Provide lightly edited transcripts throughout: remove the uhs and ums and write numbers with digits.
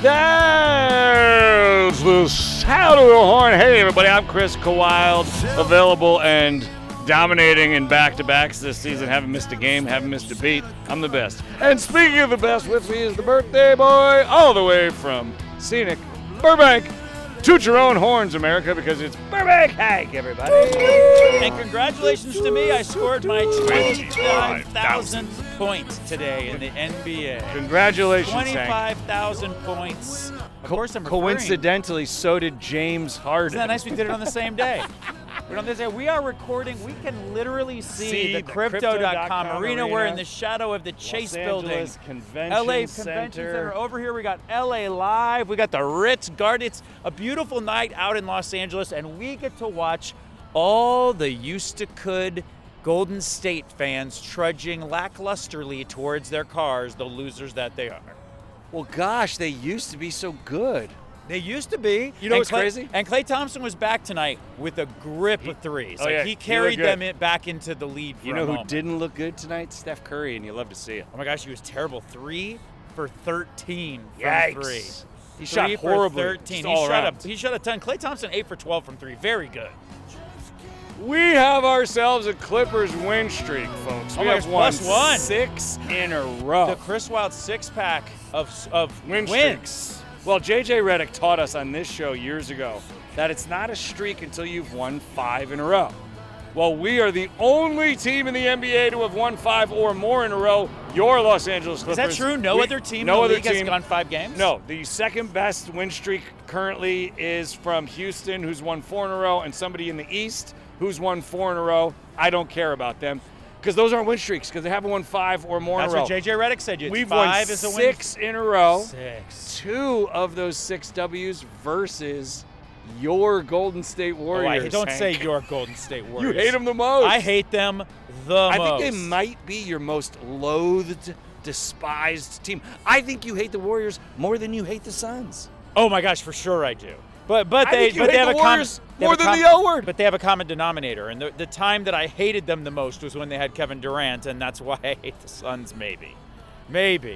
There's the sound of the horn. Hey, everybody, I'm Chris Kawild, available and dominating in back-to-backs this season. Haven't missed a game, haven't missed a beat. I'm the best. And speaking of the best, with me is the birthday boy, all the way from scenic Burbank. Toot your own horns, America, because it's Burbank Hike, everybody. And congratulations to me. I scored my 25,000th point today in the NBA. Congratulations, 25,000 points. Of course, I'm referring. Coincidentally, so did James Harden. Isn't that nice? We did it on the same day. We are recording. We can literally see the crypto.com arena. We're in the shadow of the Chase Building. LA Convention Center. Over here we got LA Live. We got the Ritz Garden. It's a beautiful night out in Los Angeles, and we get to watch all the used-to-could Golden State fans trudging lacklusterly towards their cars, the losers that they are. Well, gosh, they used to be so good. They used to be. You know what's crazy? And Klay Thompson was back tonight with a grip of threes. He carried them back into the lead for a moment. You know who didn't look good tonight? Steph Curry, and you love to see it. Oh, my gosh, he was terrible. 3 for 13 from three. He shot horribly. 13. He shot a ton. Klay Thompson, 8 for 12 from three. Very good. We have ourselves a Clippers win streak, folks. We have won six in a row. The Chris Wild six-pack of wins. Well, J.J. Redick taught us on this show years ago that it's not a streak until you've won 5 in a row. Well, we are the only team in the NBA to have won 5 or more in a row. Your Los Angeles Clippers. Is that true? No other team in the league has gone 5 games? No. The second best win streak currently is from Houston, who's won 4 in a row, and somebody in the East who's won 4 in a row. I don't care about them, because those aren't win streaks, because they haven't won 5 or more in a row. That's what J.J. Redick said. We've won 6 in a row. 6. 2 of those 6 W's versus your Golden State Warriors. Don't say your Golden State Warriors. You hate them the most. I hate them the most. I think they might be your most loathed, despised team. I think you hate the Warriors more than you hate the Suns. Oh, my gosh, for sure I do. But they have a common denominator, and the time that I hated them the most was when they had Kevin Durant, and that's why I hate the Suns. Maybe.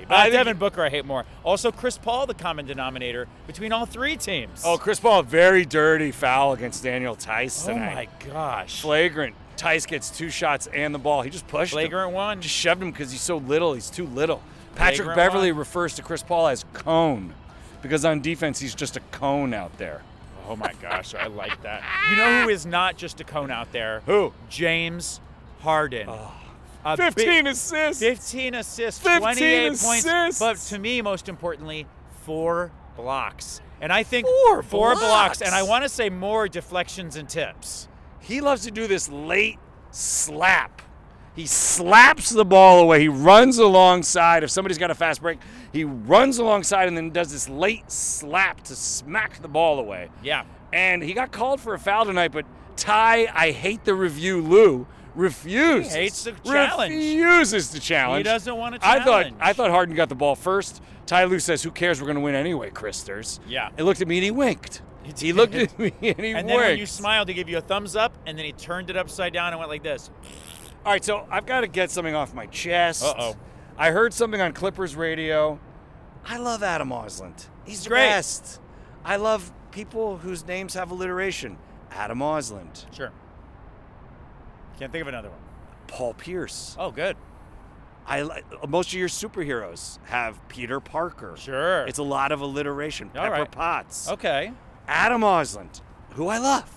But Devin Booker I hate more. Also, Chris Paul, the common denominator between all three teams. Oh, Chris Paul, very dirty foul against Daniel Tice tonight. Oh my gosh, flagrant. Tice gets 2 shots and the ball. He just pushed him. Flagrant one. Just shoved him because he's so little. He's too little. Patrick Beverly refers to Chris Paul as cone, because on defense, he's just a cone out there. Oh, my gosh. I like that. You know who is not just a cone out there? Who? James Harden. Oh. 15 assists. 28 points. But to me, most importantly, 4 blocks. And I think four blocks. And I want to say more deflections and tips. He loves to do this late slap. He slaps the ball away. He runs alongside. If somebody's got a fast break, he runs alongside and then does this late slap to smack the ball away. Yeah. And he got called for a foul tonight, but Ty, I hate the review, Lou, refuses. He hates the challenge. Refuses to challenge. He doesn't want to challenge. I thought Harden got the ball first. Ty Lue says, who cares? We're going to win anyway, Christers. Yeah. He looked at me and he winked. He looked at me and he winked. And then when you smiled, he gave you a thumbs up, and then he turned it upside down and went like this. All right, so I've got to get something off my chest. Uh-oh. I heard something on Clippers radio. I love Adam Osland. He's great. The best. I love people whose names have alliteration. Adam Osland. Sure. Can't think of another one. Paul Pierce. Oh, good. Most of your superheroes have Peter Parker. Sure. It's a lot of alliteration. Pepper Potts. Okay. Adam Osland, who I love.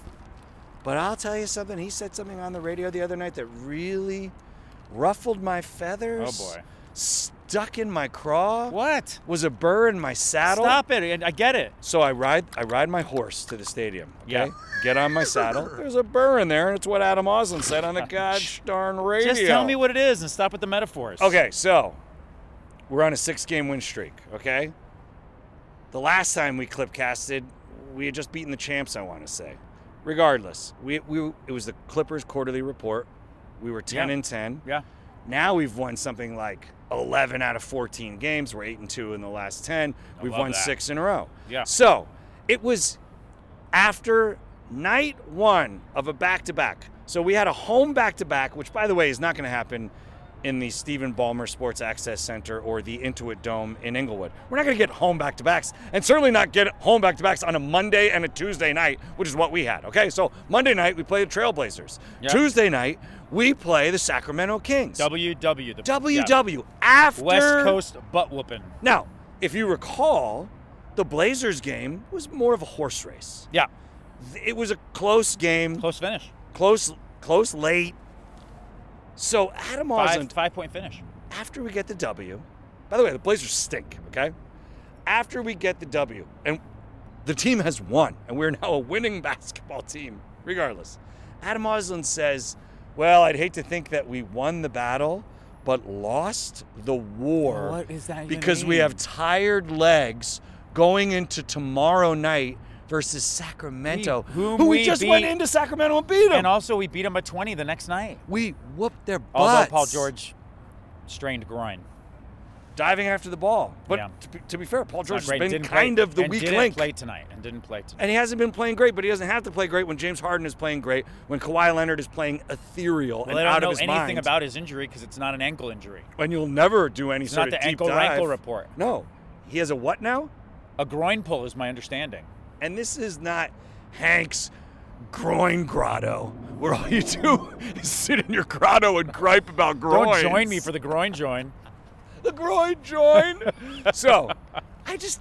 But I'll tell you something. He said something on the radio the other night that really ruffled my feathers. Oh, boy. duck in my craw. What? Was a burr in my saddle. Stop it. I get it. So I ride my horse to the stadium. Okay? Yeah. Get on my saddle. There's a burr in there, and it's what Adam Osland said on the gosh darn radio. Just tell me what it is and stop with the metaphors. Okay, so we're on a 6-game win streak, okay? The last time we clipcasted, we had just beaten the champs, I want to say. Regardless, it was the Clippers quarterly report. We were 10 and 10. Yeah. Now we've won something like 11 out of 14 games. We're 8-2 in the last 10. We've won 6 in a row. Yeah. So it was after night one of a back-to-back. So we had a home back-to-back, which, by the way, is not going to happen in the Stephen Ballmer Sports Access Center or the Intuit Dome in Inglewood. We're not going to get home back-to-backs, and certainly not get home back-to-backs on a Monday and a Tuesday night, which is what we had, okay? So Monday night, we play the Trail Blazers. Yep. Tuesday night, we play the Sacramento Kings. After West Coast butt-whooping. Now, if you recall, the Blazers game was more of a horse race. Yeah. It was a close game. Close finish. Close late. So Adam Osland, 5-point finish. After we get the W, by the way, the Blazers stink, okay? After we get the W, and the team has won, and we're now a winning basketball team, regardless. Adam Osland says, well, I'd hate to think that we won the battle, but lost the war. What is that? Because we have tired legs going into tomorrow night versus Sacramento, who we just went into Sacramento and beat them. And also we beat them by 20 the next night. We whooped their butts. Although Paul George strained groin. Diving after the ball. But to be fair, Paul George has been kind of the weak link. And didn't play tonight. And he hasn't been playing great, but he doesn't have to play great when James Harden is playing great, when Kawhi Leonard is playing ethereal and out of his mind. I don't know anything about his injury because it's not an ankle injury. And you'll never do any sort of deep dive. It's not the ankle-rankle report. No. He has a what now? A groin pull is my understanding. And this is not Hank's groin grotto, where all you do is sit in your grotto and gripe about groins. Don't join me for the groin join. The groin join? So,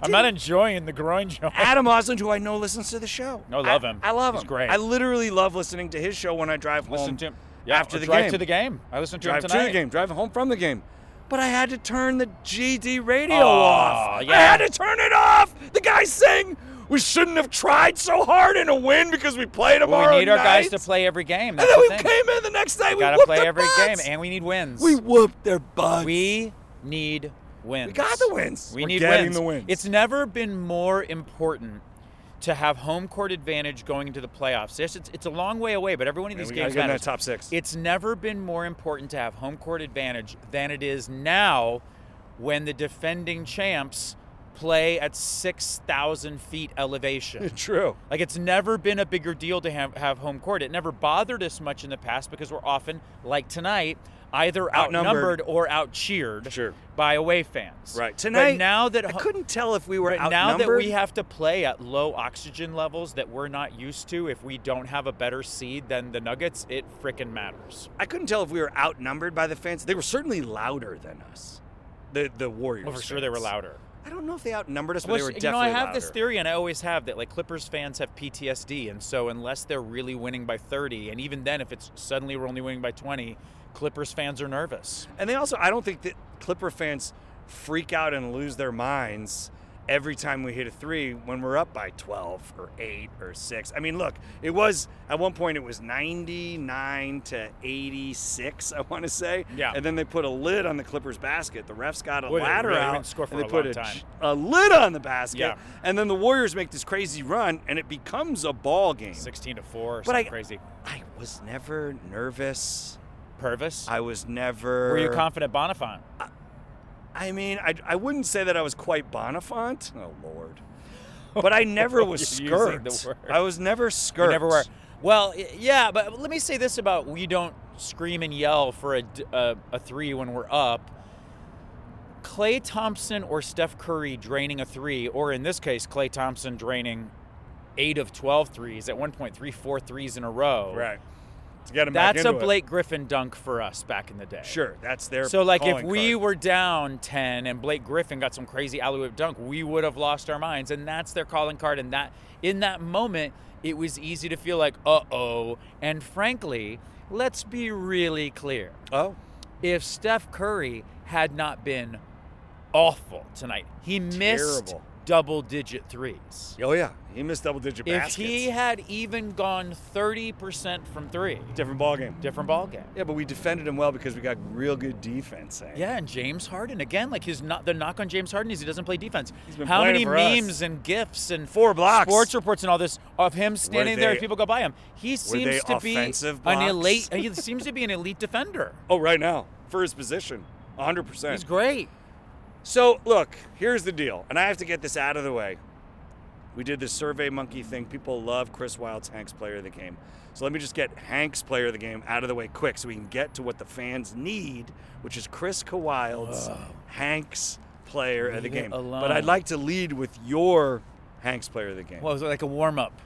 I'm not enjoying the groin join. Adam Osland, who I know listens to the show. No, I love him. I love him. He's great. I literally love listening to his show when I drive home after the game. Drive to the game. I listen to him tonight. Drive to the game. Drive home from the game. But I had to turn the GD radio off. Yeah. I had to turn it off. The guy sang... We shouldn't have tried so hard in a win because we play tomorrow night. We need our guys to play every game. That's and then we came in the next day. We got to play every game, and we need wins. We whooped their butts. We need wins. We got the wins. We're getting the wins. It's never been more important to have home court advantage going into the playoffs. Yes, it's a long way away, but every one of these games matters. Top six. It's never been more important to have home court advantage than it is now, when the defending champs play at 6,000 feet elevation. True. Like, it's never been a bigger deal to have home court. It never bothered us much in the past because we're often, like tonight, either outnumbered or out-cheered by away fans. Right. Tonight, but now that I couldn't tell if we were outnumbered. Now that we have to play at low oxygen levels that we're not used to, if we don't have a better seed than the Nuggets, it frickin' matters. I couldn't tell if we were outnumbered by the fans. They were certainly louder than us, the Warriors. Well, for sure they were louder. I don't know if they outnumbered us, but they were definitely louder. You know, I have this theory, and I always have, that like Clippers fans have PTSD, and so unless they're really winning by 30, and even then, if it's suddenly we're only winning by 20, Clippers fans are nervous. And they also, I don't think that Clipper fans freak out and lose their minds every time we hit a three when we're up by 12 or 8 or 6. I mean, look, it was, at one point, it was 99 to 86, I want to say. Yeah. And then they put a lid on the Clippers basket. The refs got a ladder out, and they put a lid on the basket. Yeah. And then the Warriors make this crazy run, and it becomes a ball game. 16 to 4 or something crazy. I was never nervous. Purvis? I was never. Were you confident Bonifant? I mean, I wouldn't say that I was quite Bonifant. Oh, Lord. But I never was skirt. I was never skirt. You never were. Well, yeah, but let me say this about we don't scream and yell for a three when we're up. Klay Thompson or Steph Curry draining a three, or in this case, Klay Thompson draining 8 of 12 threes at 1.34 threes in a row. Right. To get him back into it. That's a Blake Griffin dunk for us back in the day. Sure, that's their So, like, if we were down 10 and Blake Griffin got some crazy alley-oop dunk, we would have lost our minds, and that's their calling card. And that in that moment, it was easy to feel like, uh-oh. And frankly, let's be really clear. If Steph Curry had not been awful tonight. He missed double-digit threes. Oh, yeah. He missed double-digit baskets. If he had even gone 30% from three. Different ballgame. Yeah, but we defended him well because we got real good defense. Yeah, and James Harden, again, like the knock on James Harden is he doesn't play defense. He's been playing it for us. How many memes and GIFs and sports reports and all this of him standing there as people go by him? He seems to be he seems to be an elite defender. Oh, right now. For his position. 100%. He's great. So, look, here's the deal, and I have to get this out of the way. We did this SurveyMonkey thing. People love Chris Wild's Hank's Player of the Game. So let me just get Hank's Player of the Game out of the way quick so we can get to what the fans need, which is Chris Kawild's Hank's Player of the Game. But I'd like to lead with your Hank's Player of the Game. Well, it was like a warm-up.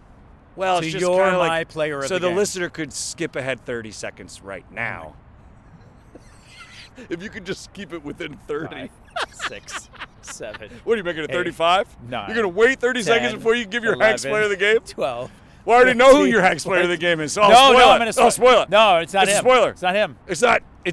Well, so it's just kind of like my player of the game. So the listener could skip ahead 30 seconds right now. If you could just keep it within 30. 5, 6, 7. What are you making it 35? 9. You're going to wait 30 seconds before you give your 11, Hank's Player of the Game? 12. Well, I already know who your Hank's Player of the Game is, so I'll spoil it. No, it's not him. It's a spoiler. It's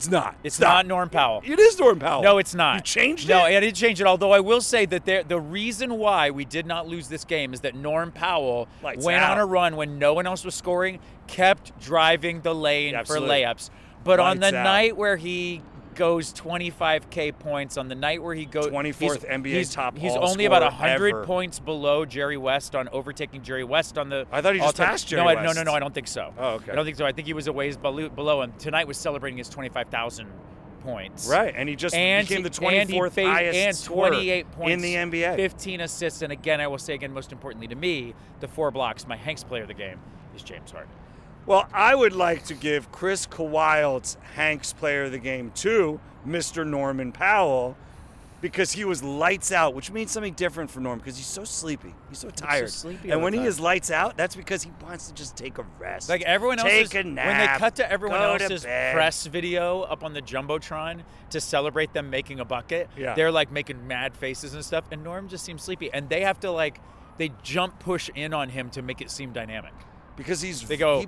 not him. It's not Norm Powell. It is Norm Powell. No, it's not. You changed it? No, I didn't change it, although I will say that the reason why we did not lose this game is that Norm Powell went on a run when no one else was scoring, kept driving the lane for layups. But on the night where he goes 25K points, on the night where he goes 24th NBA top, he's only about 100 points below Jerry West on overtaking Jerry West on the. I thought he just passed Jerry West. No, I don't think so. Oh, okay. I don't think so. I think he was a ways below him. Tonight was celebrating his 25,000 points. Right, and he just became the 24th highest scorer in the NBA. 15 assists, and again, I will say again, most importantly to me, the 4 blocks. My Hank's Player of the Game is James Harden. Well, I would like to give Chris Kawild's Hank's Player of the Game to Mr. Norman Powell because he was lights out, which means something different for Norm because he's so sleepy. He's so tired. He's so sleepy, and when he is lights out, that's because he wants to just take a rest. Like everyone else, take a nap. When they cut to everyone else's press video up on the Jumbotron to celebrate them making a bucket, they're like making mad faces and stuff, and Norm just seems sleepy. And they have to they jump push in on him to make it seem dynamic. Because he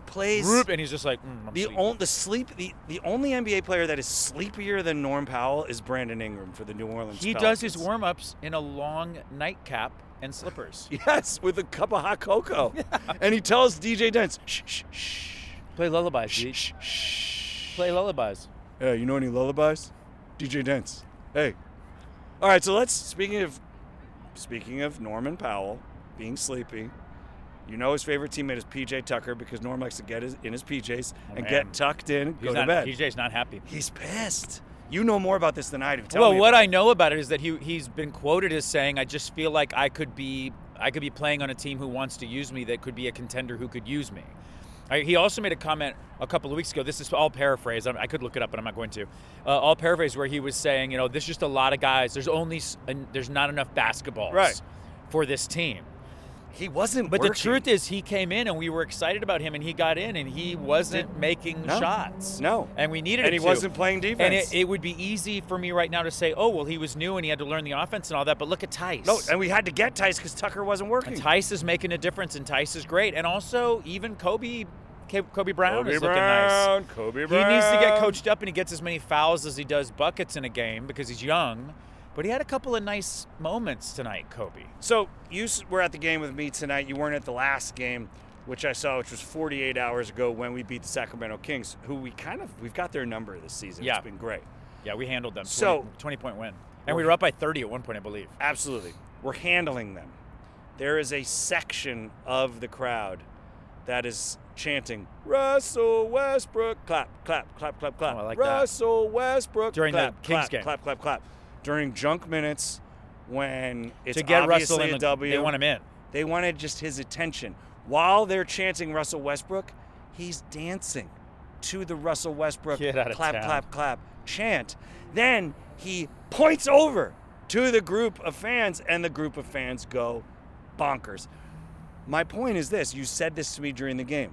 plays, and he's just like the only NBA player that is sleepier than Norm Powell is Brandon Ingram for the New Orleans. He does his warm-ups in a long nightcap and slippers. Yes, with a cup of hot cocoa, and he tells DJ Dance, "Shh, shh, shh, play lullabies, shh, shh, play lullabies." Yeah, you know any lullabies, DJ Dance? Hey, all right. So let's speaking of Norman Powell being sleepy. You know his favorite teammate is P.J. Tucker because Norm likes to get in his PJs get tucked in, go to bed. P.J.'s not happy. He's pissed. You know more about this than I do. Tell me what I know about it is that he's been quoted as saying, "I just feel like I could be playing on a team who wants to use me that could be a contender who could use me." He also made a comment a couple of weeks ago. This is all paraphrase. I could look it up, but I'm not going to. All paraphrase where he was saying, there's just a lot of guys. There's not enough basketballs for this team. He wasn't working. But the truth is he came in, and we were excited about him, and he got in, and he wasn't making shots. No. And we needed him to. And he wasn't playing defense. And it would be easy for me right now to say, well, he was new, and he had to learn the offense and all that, but look at Tice. No, and we had to get Tice because Tucker wasn't working. And Tice is making a difference, and Tice is great. And also, even Kobe Brown is looking nice. Kobe Brown. He needs to get coached up, and he gets as many fouls as he does buckets in a game because he's young. But he had a couple of nice moments tonight, Kobe. So you were at the game with me tonight. You weren't at the last game, which I saw, which was 48 hours ago when we beat the Sacramento Kings, who we've got their number this season. Yeah. It's been great. Yeah, we handled them. So 20-point win. And we were up by 30 at one point, I believe. Absolutely. We're handling them. There is a section of the crowd that is chanting, "Russell Westbrook, clap, clap, clap, clap, clap." Oh, I like that. Russell Westbrook, during the Kings game. Clap, clap, clap, clap. During junk minutes when it's to get obviously Russell in a W. They want him in. They wanted just his attention. While they're chanting Russell Westbrook, he's dancing to the Russell Westbrook clap, clap, clap, clap chant. Then he points over to the group of fans, and the group of fans go bonkers. My point is this. You said this to me during the game.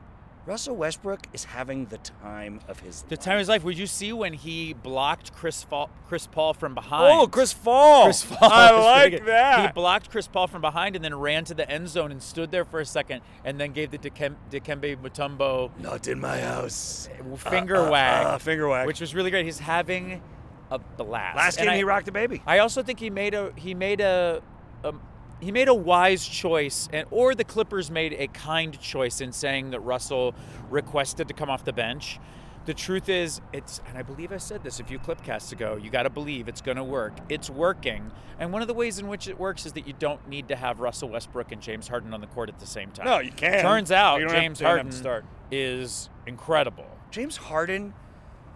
Russell Westbrook is having the time of his life. The time of his life. Would you see when he blocked Chris Paul from behind? Oh, Chris Paul. I like that. He blocked Chris Paul from behind and then ran to the end zone and stood there for a second and then gave the Dikembe Mutombo. Not in my house. Finger wag. Which was really great. He's having a blast. Last game, he rocked the baby. I also think he made a wise choice, or the Clippers made a kind choice in saying that Russell requested to come off the bench. The truth is, and I believe I said this a few Clipcasts ago, you got to believe it's going to work. It's working. And one of the ways in which it works is that you don't need to have Russell Westbrook and James Harden on the court at the same time. No, you can't. Turns out James Harden is incredible. James Harden,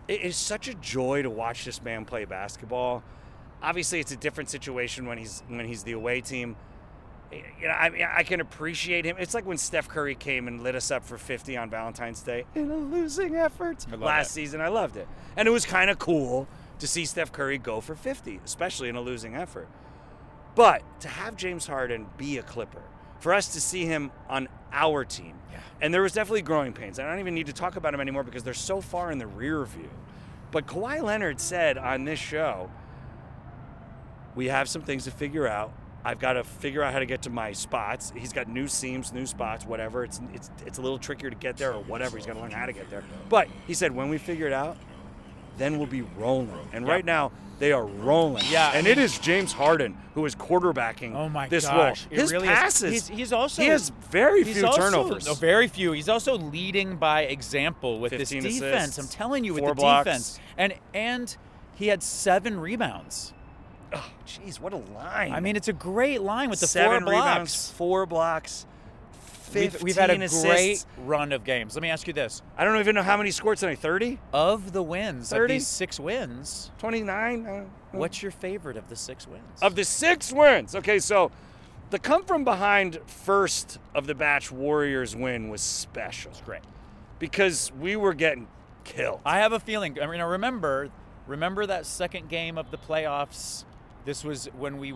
it is such a joy to watch this man play basketball. Obviously, it's a different situation when he's the away team. You know, I mean, I can appreciate him. It's like when Steph Curry came and lit us up for 50 on Valentine's Day in a losing effort last season. I loved it. And it was kind of cool to see Steph Curry go for 50, especially in a losing effort. But to have James Harden be a Clipper, for us to see him on our team, yeah. And there was definitely growing pains. I don't even need to talk about him anymore because they're so far in the rear view. But Kawhi Leonard said on this show, we have some things to figure out. I've got to figure out how to get to my spots. He's got new seams, new spots, whatever. It's a little trickier to get there or whatever. He's got to learn how to get there. But he said, when we figure it out, then we'll be rolling. And right now, they are rolling. Yeah, and it is James Harden who is quarterbacking this role. His passes. He has very few turnovers. No, very few. He's also leading by example with this defense. Assists, I'm telling you, with the defense. And he had 7 rebounds. Oh, jeez, what a line. I mean, it's a great line with the 7 4 blocks. Rebounds, 4 blocks, 15 assists. We've had a great run of games. Let me ask you this. I don't even know how many scores tonight, 30? Of the wins, 30? Of these 6 wins. 29? What's your favorite of the 6 wins? Of the 6 wins! Okay, so the come-from-behind first of the batch Warriors win was special. It's great. Because we were getting killed. I have a feeling. I mean, remember that second game of the playoffs. This was when we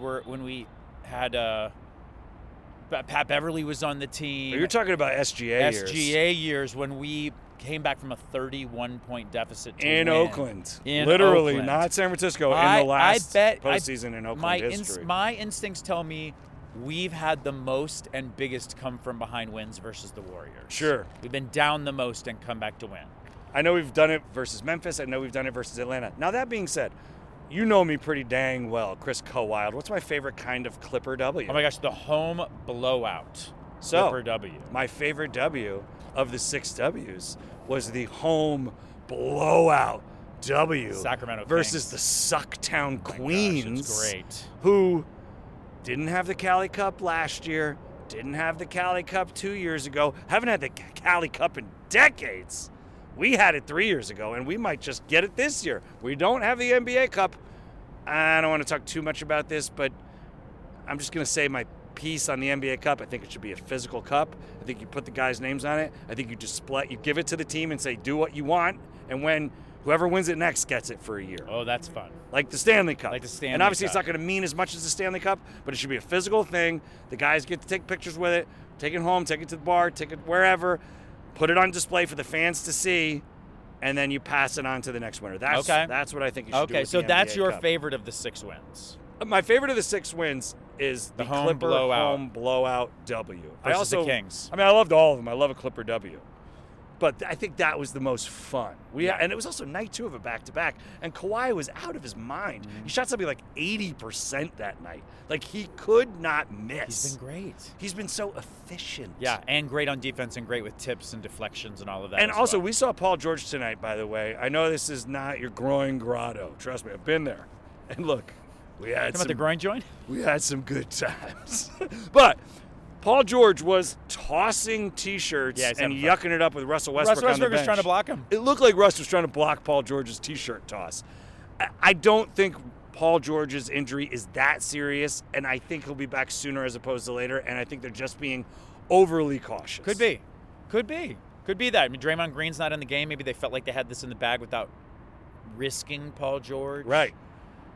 had Pat Beverly was on the team. You're talking about SGA years when we came back from a 31-point deficit to in win. Oakland. In literally, Oakland. Not San Francisco, in the last postseason in Oakland history. My instincts tell me we've had the most and biggest come-from-behind wins versus the Warriors. Sure. We've been down the most and come back to win. I know we've done it versus Memphis. I know we've done it versus Atlanta. Now, that being said, you know me pretty dang well, Chris Kawild. What's my favorite kind of Clipper W? Oh my gosh, the home blowout. So, Clipper W. My favorite W of the 6 Ws was the home blowout W. Sacramento versus Kings. The Sucktown Queens. Oh gosh, great. Who didn't have the Cali Cup last year, didn't have the Cali Cup 2 years ago, haven't had the Cali Cup in decades. We had it 3 years ago, and we might just get it this year. We don't have the NBA Cup. I don't want to talk too much about this, but I'm just going to say my piece on the NBA Cup. I think it should be a physical cup. I think you put the guys' names on it. I think you give it to the team and say, do what you want, and when whoever wins it next gets it for a year. Oh, that's fun. Like the Stanley Cup. And obviously it's not going to mean as much as the Stanley Cup, but it should be a physical thing. The guys get to take pictures with it, take it home, take it to the bar, take it wherever. Put it on display for the fans to see, and then you pass it on to the next winner. That's what I think you should do. Okay, so that's your favorite of the 6 wins. My favorite of the 6 wins is the Clipper home blowout W. I also the Kings. I mean, I loved all of them. I love a Clipper W, but I think that was the most fun. And it was also night 2 of a back-to-back, and Kawhi was out of his mind. Mm-hmm. He shot something like 80% that night. Like, he could not miss. He's been great. He's been so efficient. Yeah, and great on defense and great with tips and deflections and all of that. And also, we saw Paul George tonight, by the way. I know this is not your groin grotto. Trust me, I've been there. And look, we had some... about the groin joint? We had some good times. But... Paul George was tossing T-shirts and yucking it up with Russell Westbrook on the bench. Russell Westbrook was trying to block him. It looked like Russ was trying to block Paul George's T-shirt toss. I don't think Paul George's injury is that serious, and I think he'll be back sooner as opposed to later, and I think they're just being overly cautious. Could be that. I mean, Draymond Green's not in the game. Maybe they felt like they had this in the bag without risking Paul George. Right.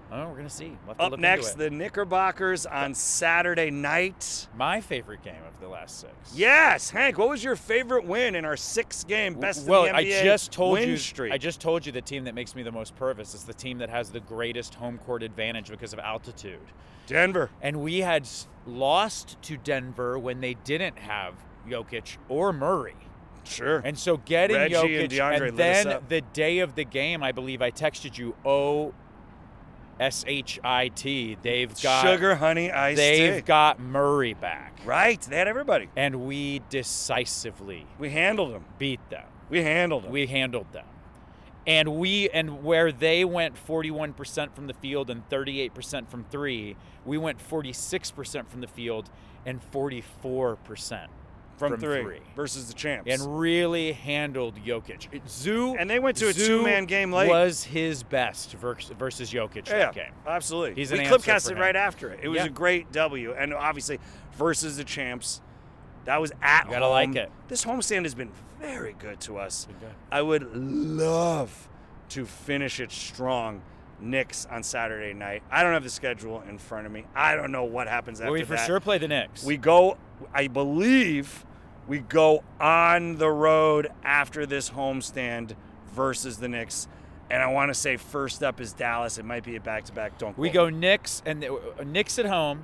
Oh, we're going to see. We'll have to look next, into it. The Knickerbockers on Saturday night. My favorite game of the last 6. Yes. Hank, what was your favorite win in our 6th game? Best in the NBA win streak. I just told you the team that makes me the most purpose is the team that has the greatest home court advantage because of altitude. Denver. And we had lost to Denver when they didn't have Jokic or Murray. Sure. And so getting Reggie Jokic and DeAndre, and then the day of the game, I believe I texted you, S-H-I-T. They've got Sugar Honey Ice They've Tea. Got Murray back. Right. They had everybody. And we decisively beat them. And where they went 41% from the field and 38% from three, we went 46% from the field and 44% from three versus the champs. And really handled Jokic. And they went to a two-man game late. Was his best versus Jokic that game. Absolutely. We clipcasted right after it. It was a great W. And obviously versus the champs. That was at home. You gotta like it. This homestand has been very good to us. Okay. I would love to finish it strong, Knicks on Saturday night. I don't have the schedule in front of me. I don't know what happens after that. We for sure play the Knicks. We go, I believe, we go on the road after this homestand versus the Knicks. And I want to say first up is Dallas. It might be a back-to-back. Don't we go Knicks and Knicks at home.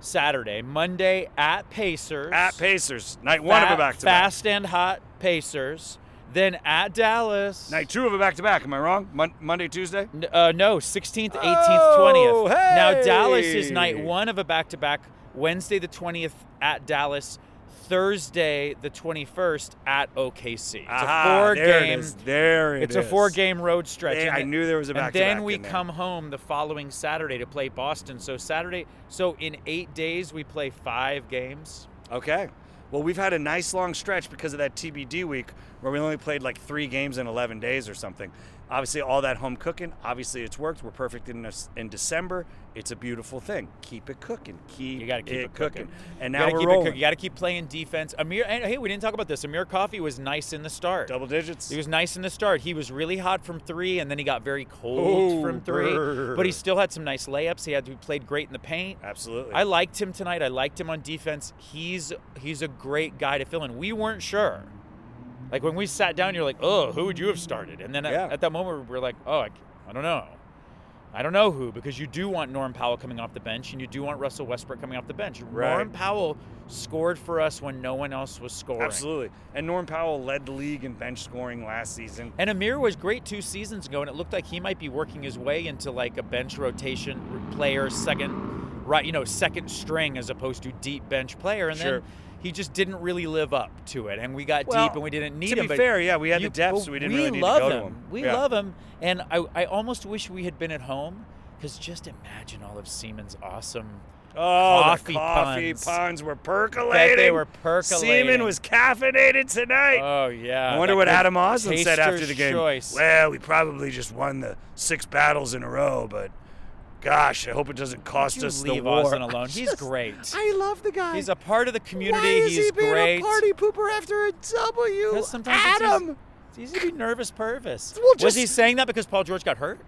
Saturday, Monday at Pacers. At Pacers. Night one of a back-to-back. Fast and hot Pacers. Then at Dallas. Night two of a back-to-back. Am I wrong? Monday, Tuesday? No, 16th, 18th, 20th. Hey. Now, Dallas is night one of a back-to-back. Wednesday the 20th at Dallas. Thursday the 21st at OKC. It's a four-game road stretch. I knew there was a back-to-back. And then we come home the following Saturday to play Boston. So in 8 days we play 5 games. Okay. Well, we've had a nice long stretch because of that TBD week where we only played like 3 games in 11 days or something. Obviously, all that home cooking. Obviously, it's worked. We're perfect in December. It's a beautiful thing. Keep it cooking. You got to keep it cooking. And now we're rolling. You got to keep playing defense. We didn't talk about this. Amir Coffey was nice in the start. Double digits. He was nice in the start. He was really hot from three, and then he got very cold from three. But he still had some nice layups. He played great in the paint. Absolutely. I liked him tonight. I liked him on defense. He's a great guy to fill in. We weren't sure. Like, when we sat down, you're like, oh, who would you have started? And then at that moment, we're like, oh, I don't know. I don't know who, because you do want Norm Powell coming off the bench, and you do want Russell Westbrook coming off the bench. Right. Norm Powell scored for us when no one else was scoring. Absolutely. And Norm Powell led the league in bench scoring last season. And Amir was great 2 seasons ago, and it looked like he might be working his way into, like, a bench rotation player, second string as opposed to deep bench player. And then he just didn't really live up to it, and we got deep, and we didn't need him. To be fair, we had the depth, so we didn't really need to go to him. We love him, and I almost wish we had been at home, because just imagine all of Seaman's awesome coffee puns were percolating. They were percolating. Seaman was caffeinated tonight. Oh, yeah. I wonder what Adam Osland said after the game. Choice. Well, we probably just won the 6 battles in a row, but... Gosh, I hope it doesn't cost us the war. Leave Austin alone. He's great. I love the guy. He's a part of the community. He's great. Why is he being a party pooper after a W? Because sometimes Adam. It's easy to be nervous Purvis. Was he saying that because Paul George got hurt?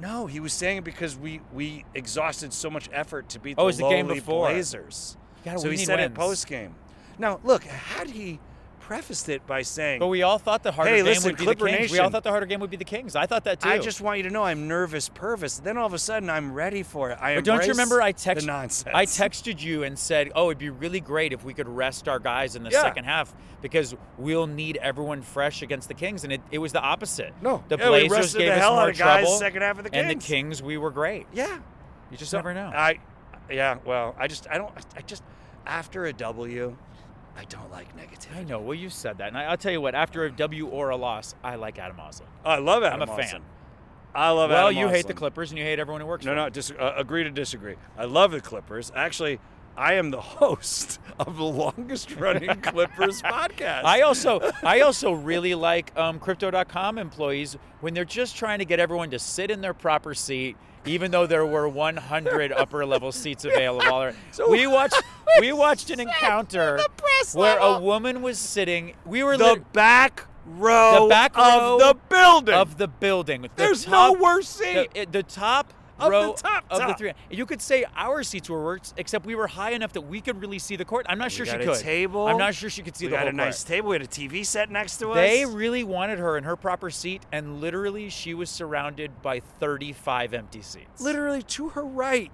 No, he was saying it because we exhausted so much effort to beat the lowly Blazers. So he said it post-game. Now, look, had he prefaced it by saying... But we all thought the harder game would be the Kings. We all thought the harder game would be the Kings. I thought that too. I just want you to know I'm nervous Purvis. Then all of a sudden I'm ready for it. But don't you remember the nonsense. I texted you and said, it'd be really great if we could rest our guys in the second half because we'll need everyone fresh against the Kings. And it was the opposite. No. The Blazers gave us hell more trouble. Guys second half of the Kings. And the Kings, we were great. Yeah. You just never know. After a W... I don't like negativity. I know. Well, you said that. And I'll tell you what, after a W or a loss, I like Adam Osland. I love Adam Osland. I'm a fan. I love Adam Osland. Well, you hate the Clippers and you hate everyone who works for them. No, agree to disagree. I love the Clippers. Actually, I am the host of the longest-running Clippers podcast. I also really like crypto.com employees when they're just trying to get everyone to sit in their proper seat, even though there were 100 upper-level seats available. So we watched an encounter where a woman was sitting. We were the back row of the building. There's no worse seat. The top. Of the three. You could say our seats were worse, except we were high enough that we could really see the court. I'm not sure she could. We got a table. I'm not sure she could see the whole court. We got a nice table. We had a TV set next to us. They really wanted her in her proper seat, and literally she was surrounded by 35 empty seats. Literally to her right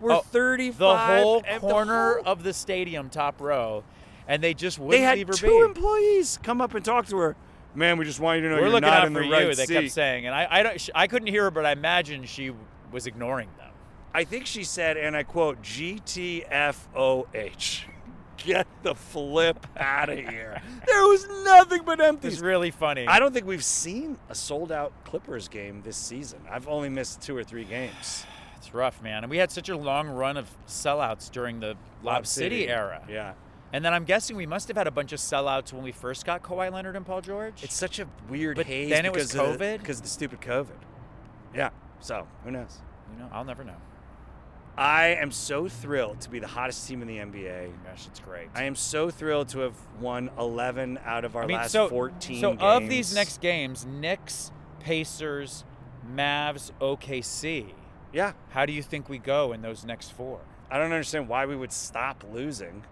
were 35. The whole corner of the stadium, top row, and they just wouldn't leave her be. They had 2 employees come up and talk to her. Man, we just want you to know you're not in the right seat. We're looking out for you, they kept saying. And I couldn't hear her, but I imagine she... was ignoring them. I think she said, and I quote, GTFOH. Get the flip out of here. There was nothing but empty. It's really funny. I don't think we've seen a sold-out Clippers game this season. I've only missed 2 or 3 games. It's rough, man. And we had such a long run of sellouts during the Lob City era. Yeah. And then I'm guessing we must have had a bunch of sellouts when we first got Kawhi Leonard and Paul George. It's such a weird haze. Then it was COVID. Because of the stupid COVID. Yeah. So, who knows? You know, I'll never know. I am so thrilled to be the hottest team in the NBA. Gosh, it's great. I am so thrilled to have won 11 out of our last 14 games. So, of these next games, Knicks, Pacers, Mavs, OKC. Yeah. How do you think we go in those next 4? I don't understand why we would stop losing.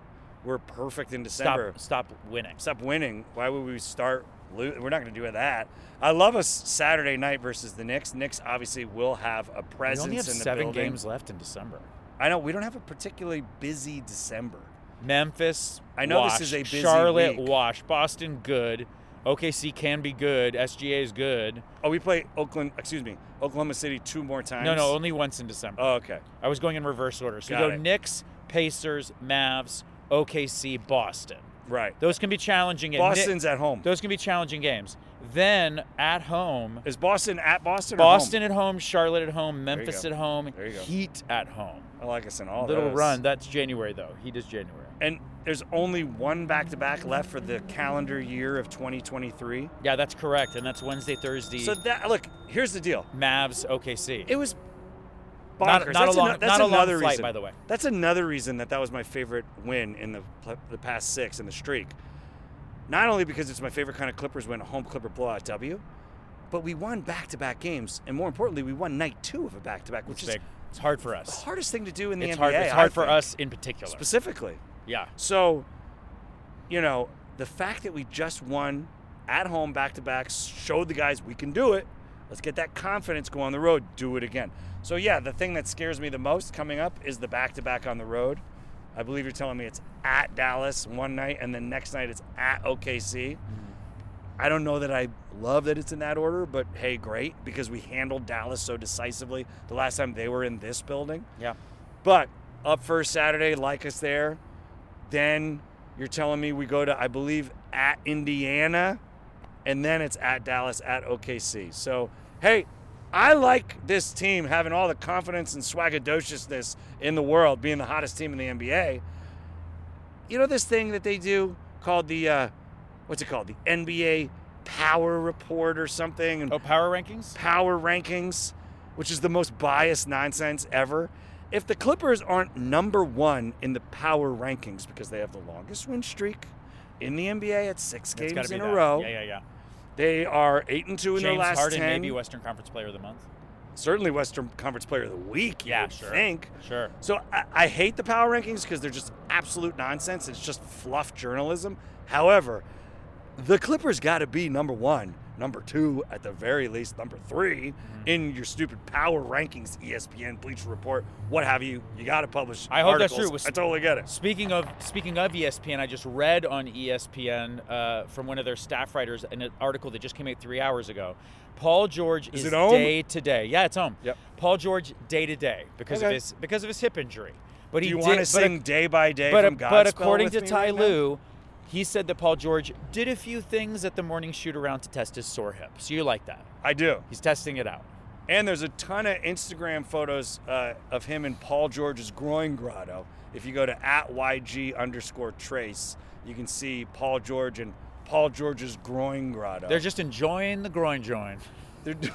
We're perfect in December. Stop winning. Stop winning. Why would we start losing? We're not going to do that. I love us Saturday night versus the Knicks. Knicks obviously will have a presence in the building. We only have 7 games left in December. I know. We don't have a particularly busy December. Memphis, I know this is a busy Charlotte, week. Wash. Boston, good. OKC can be good. SGA is good. Oh, we play Oklahoma City 2 more times? No, only once in December. Oh, okay. I was going in reverse order. So we go Knicks, Pacers, Mavs, OKC, Boston. Right. Those can be challenging. Boston's at home. Those can be challenging games. Then at home. Is Boston at Boston? Boston at home, Charlotte at home, Memphis at home, Heat at home. I like us in all those. Little run. That's January, though. Heat is January. And there's only one back-to-back left for the calendar year of 2023. Yeah, that's correct. And that's Wednesday, Thursday. So, look, here's the deal. Mavs, OKC. It was bonkers. Not a long flight, by the way. That's another reason that was my favorite win in the past 6 in the streak. Not only because it's my favorite kind of Clippers win, a home Clipper blowout W, but we won back-to-back games. And more importantly, we won night 2 of a back-to-back, which is big. It's hard for us. The hardest thing to do in the NBA. It's hard for us in particular. Specifically. Yeah. So, the fact that we just won at home back-to-back showed the guys we can do it. Let's get that confidence, go on the road, do it again. So, yeah, the thing that scares me the most coming up is the back-to-back on the road. I believe you're telling me it's at Dallas one night, and then next night it's at OKC. Mm-hmm. I don't know that I love that it's in that order, but, hey, great, because we handled Dallas so decisively the last time they were in this building. Yeah. But up first Saturday, like us there. Then you're telling me we go to, I believe, at Indiana, and then it's at Dallas, at OKC. So, hey, I like this team having all the confidence and swagadociousness in the world, being the hottest team in the NBA. You know this thing that they do called the, the NBA Power Report or something? Oh, Power Rankings? Power Rankings, which is the most biased nonsense ever. If the Clippers aren't number 1 in the power rankings because they have the longest win streak in the NBA at 6 games in a row. Yeah. They are 8-2 in their last 10. James Harden may be Western Conference Player of the Month. Certainly Western Conference Player of the Week, yeah, sure. I think. Sure. So I hate the power rankings because they're just absolute nonsense. It's just fluff journalism. However, the Clippers got to be number 1, number 2, at the very least, number 3 in your stupid power rankings, ESPN, Bleacher Report, what have you. You got to publish articles. Hope that's true. I totally get it. Speaking of ESPN, I just read on ESPN from one of their staff writers an article that just came out 3 hours ago. Paul George is day to day. Yeah, it's home. Yep. Paul George day to day because of his hip injury. But you want to sing day by day from Godspell? But according to Ty Lue, he said that Paul George did a few things at the morning shoot-around to test his sore hip. So you like that? I do. He's testing it out. And there's a ton of Instagram photos of him in Paul George's groin grotto. If you go to @YG_Trace, you can see Paul George and Paul George's groin grotto. They're just enjoying the groin joint. It's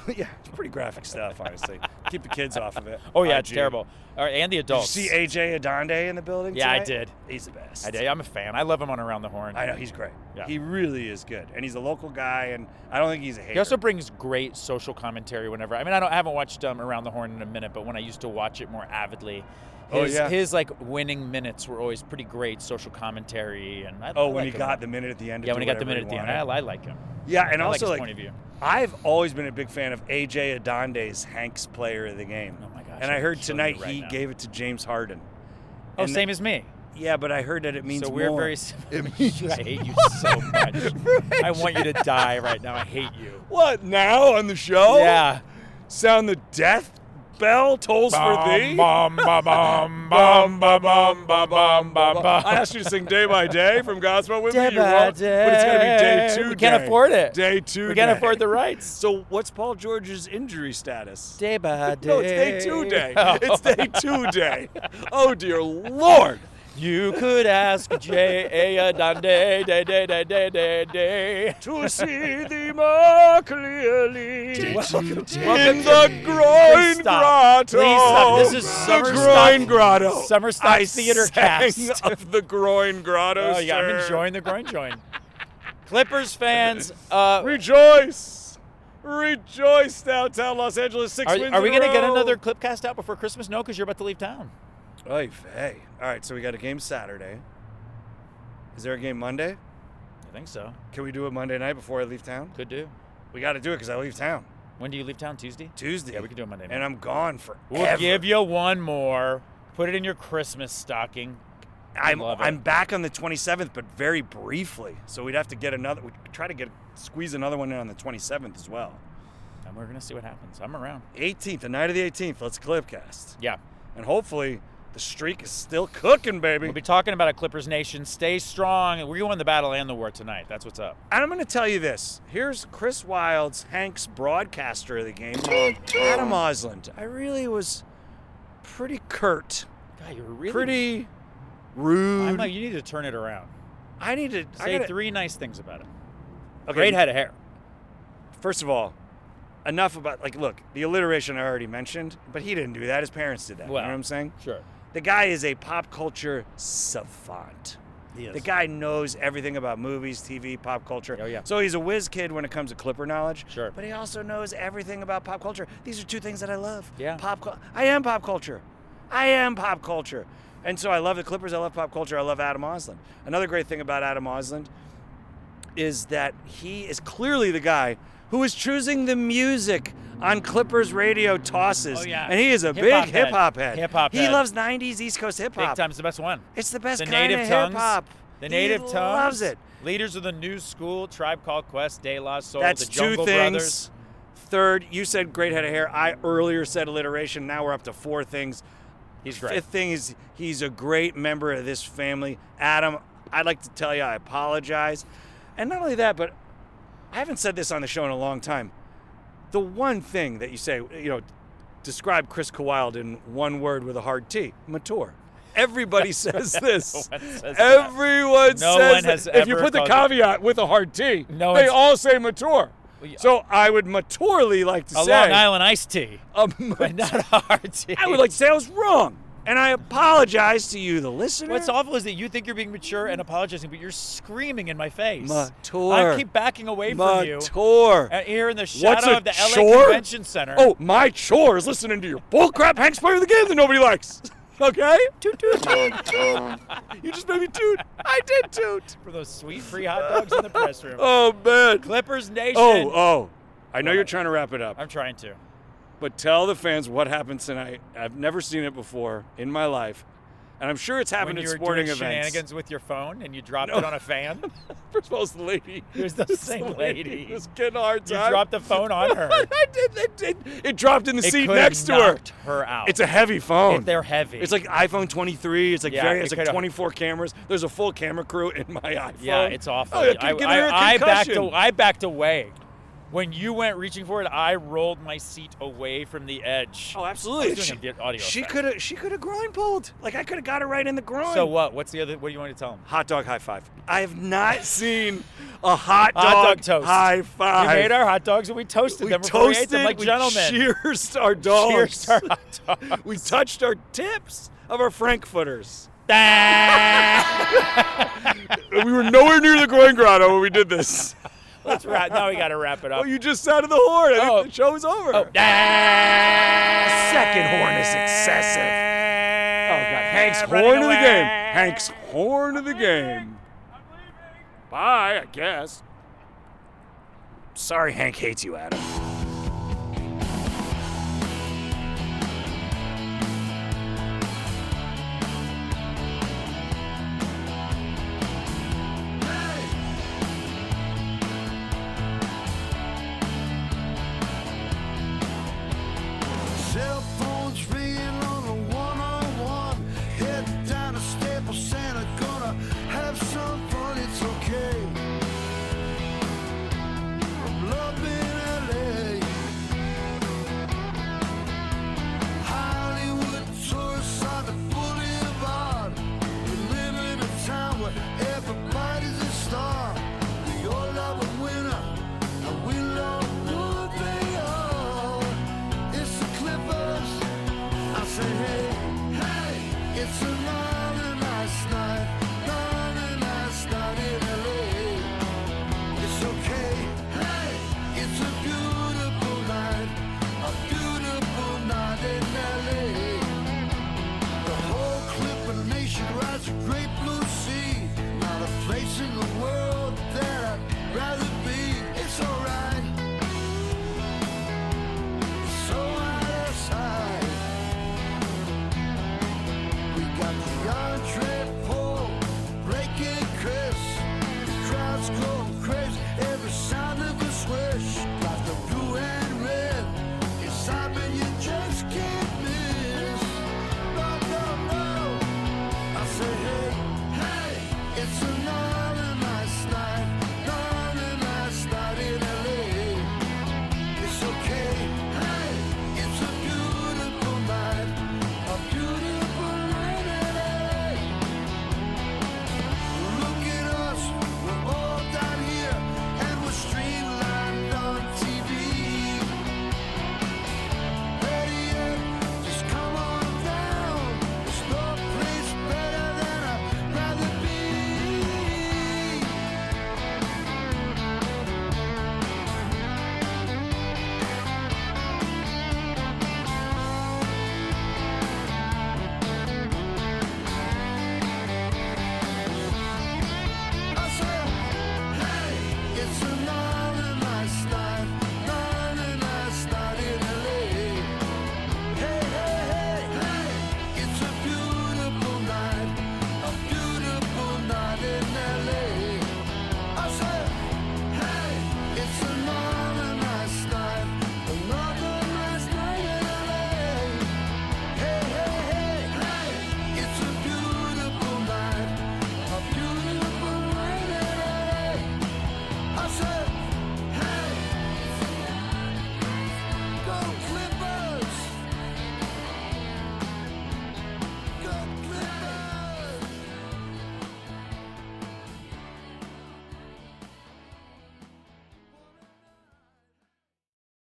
pretty graphic stuff, honestly. Keep the kids off of it. Oh, yeah, it's terrible. All right, and the adults. Did you see A.J. Adonde in the building tonight? I did. He's the best. I did. I'm a fan. I love him on Around the Horn. I know. He's great. Yeah. He really is good. And he's a local guy, and I don't think he's a hater. He also brings great social commentary whenever. I mean, I haven't watched Around the Horn in a minute, but when I used to watch it more avidly, his winning minutes were always pretty great social commentary. And got the minute at the end. Yeah, when he got the minute at the end. I like him. Yeah, and also, like, his point of view. I've always been a big fan of A.J. Adonde's Hank's Player of the Game. Oh, my gosh. And I heard tonight he gave it to James Harden. Oh, and same as me. Yeah, but I heard that it means more. So we're very similar. I hate you so much. I want you to die right now. I hate you. What, now on the show? Yeah. Sound the death bell tolls for thee. I asked you to sing Day by Day from Gospel with me. You won't, but it's going to be Day 2 Day. We can't afford it. Day 2 We can't afford the rights. So what's Paul George's injury status? Day by Day. No, it's Day 2 Day. It's Day 2 Day. Oh, dear Lord. You could ask J.A. Dande, day, to see thee more clearly in the groin grotto. Please, this is the groin grotto. Summerstock Theater cast of the groin grotto. Oh yeah, I'm enjoying the groin join. Clippers fans, rejoice. Rejoice, downtown Los Angeles, six wins. Are we going to get another clip cast out before Christmas? No, because you're about to leave town. Oy vey. All right, so we got a game Saturday. Is there a game Monday? I think so. Can we do it Monday night before I leave town? Could do. We got to do it because I leave town. When do you leave town? Tuesday? Tuesday. Yeah, we can do it Monday night. And I'm gone forever. We'll give you one more. Put it in your Christmas stocking. I'm back on the 27th, but very briefly. So we'd have to get another. We try to squeeze another one in on the 27th as well. And we're gonna see what happens. I'm around. 18th, the night of the 18th. Let's Clipcast. Yeah. And hopefully. The streak is still cooking, baby. We'll be talking about a Clippers Nation. Stay strong. We won the battle and the war tonight. That's what's up. And I'm going to tell you this. Here's Chris Wild's Hank's broadcaster of the game, Adam Osland. I really was pretty curt. God, you were really pretty rude. I'm like, you need to turn it around. I need to say three nice things about him. Okay. Great head of hair. First of all, enough about, look, the alliteration I already mentioned, but he didn't do that. His parents did that. Well, you know what I'm saying? Sure. The guy is a pop culture savant. He is. The guy knows everything about movies, TV, pop culture. Oh, yeah. So he's a whiz kid when it comes to Clipper knowledge. Sure. But he also knows everything about pop culture. These are two things that I love. Yeah. I am pop culture. I am pop culture. And so I love the Clippers. I love pop culture. I love Adam Osland. Another great thing about Adam Osland is that he is clearly the guy who is choosing the music on Clippers radio tosses. Oh, yeah. And he is a big hip-hop head. He loves 90s East Coast hip-hop. Big time's the best one. It's the best kind of hip-hop. The native tongues. He loves it. Leaders of the New School, Tribe Called Quest, De La Soul, the Jungle Brothers. That's two things. Third, you said great head of hair. I earlier said alliteration. Now we're up to four things. He's great. Fifth thing is he's a great member of this family. Adam, I'd like to tell you I apologize. And not only that, but I haven't said this on the show in a long time. The one thing that you say, describe Chris Kawild in one word with a hard T, mature. Everybody says this. Everyone says that. If you put the caveat with a hard T, they all say mature. So I would maturely like to say. A Long Island iced tea, but not a hard T. I would like to say I was wrong. And I apologize to you, the listener. What's awful is that you think you're being mature and apologizing, but you're screaming in my face. Mature. I keep backing away from you. Mature. Here in the shadow of the LA Convention Center. Oh, my chore is listening to your bullcrap Hanks play with the game that nobody likes. Okay? Toot, toot, toot, toot. You just made me toot. I did toot. For those sweet free hot dogs in the press room. Oh, man. Clippers Nation. Oh. I know you're trying to wrap it up. I'm trying to. But tell the fans what happens tonight. I've never seen it before in my life. And I'm sure it's happened at sporting events. When you were doing shenanigans with your phone and you dropped it on a fan? First of all, it's the lady. It was the same lady. It was getting a hard time. You dropped the phone on her. I did. It dropped in the seat next to her. It knocked her out. It's a heavy phone. They're heavy. It's like iPhone 23. It's like it's like 24 cameras. There's a full camera crew in my iPhone. Yeah, it's awful. Oh, I backed away. When you went reaching for it, I rolled my seat away from the edge. Oh, absolutely! She could have groin pulled. Like I could have got her right in the groin. So what? What do you want to tell him? Hot dog high five. I have not seen a hot dog toast high five. We made our hot dogs and we toasted them. We toasted them like gentlemen. Cheersed our dogs. Cheersed our hot dogs. We touched our tips of our Frankfurters. We were nowhere near the groin grotto when we did this. Let's wrap. Now we got to wrap it up. Oh, you just sounded the horn. I think the show is over. Oh. The second horn is excessive. Oh, God. Hank's horn of the game. Hank's horn of the game. I'm leaving. Bye, I guess. Sorry Hank hates you, Adam.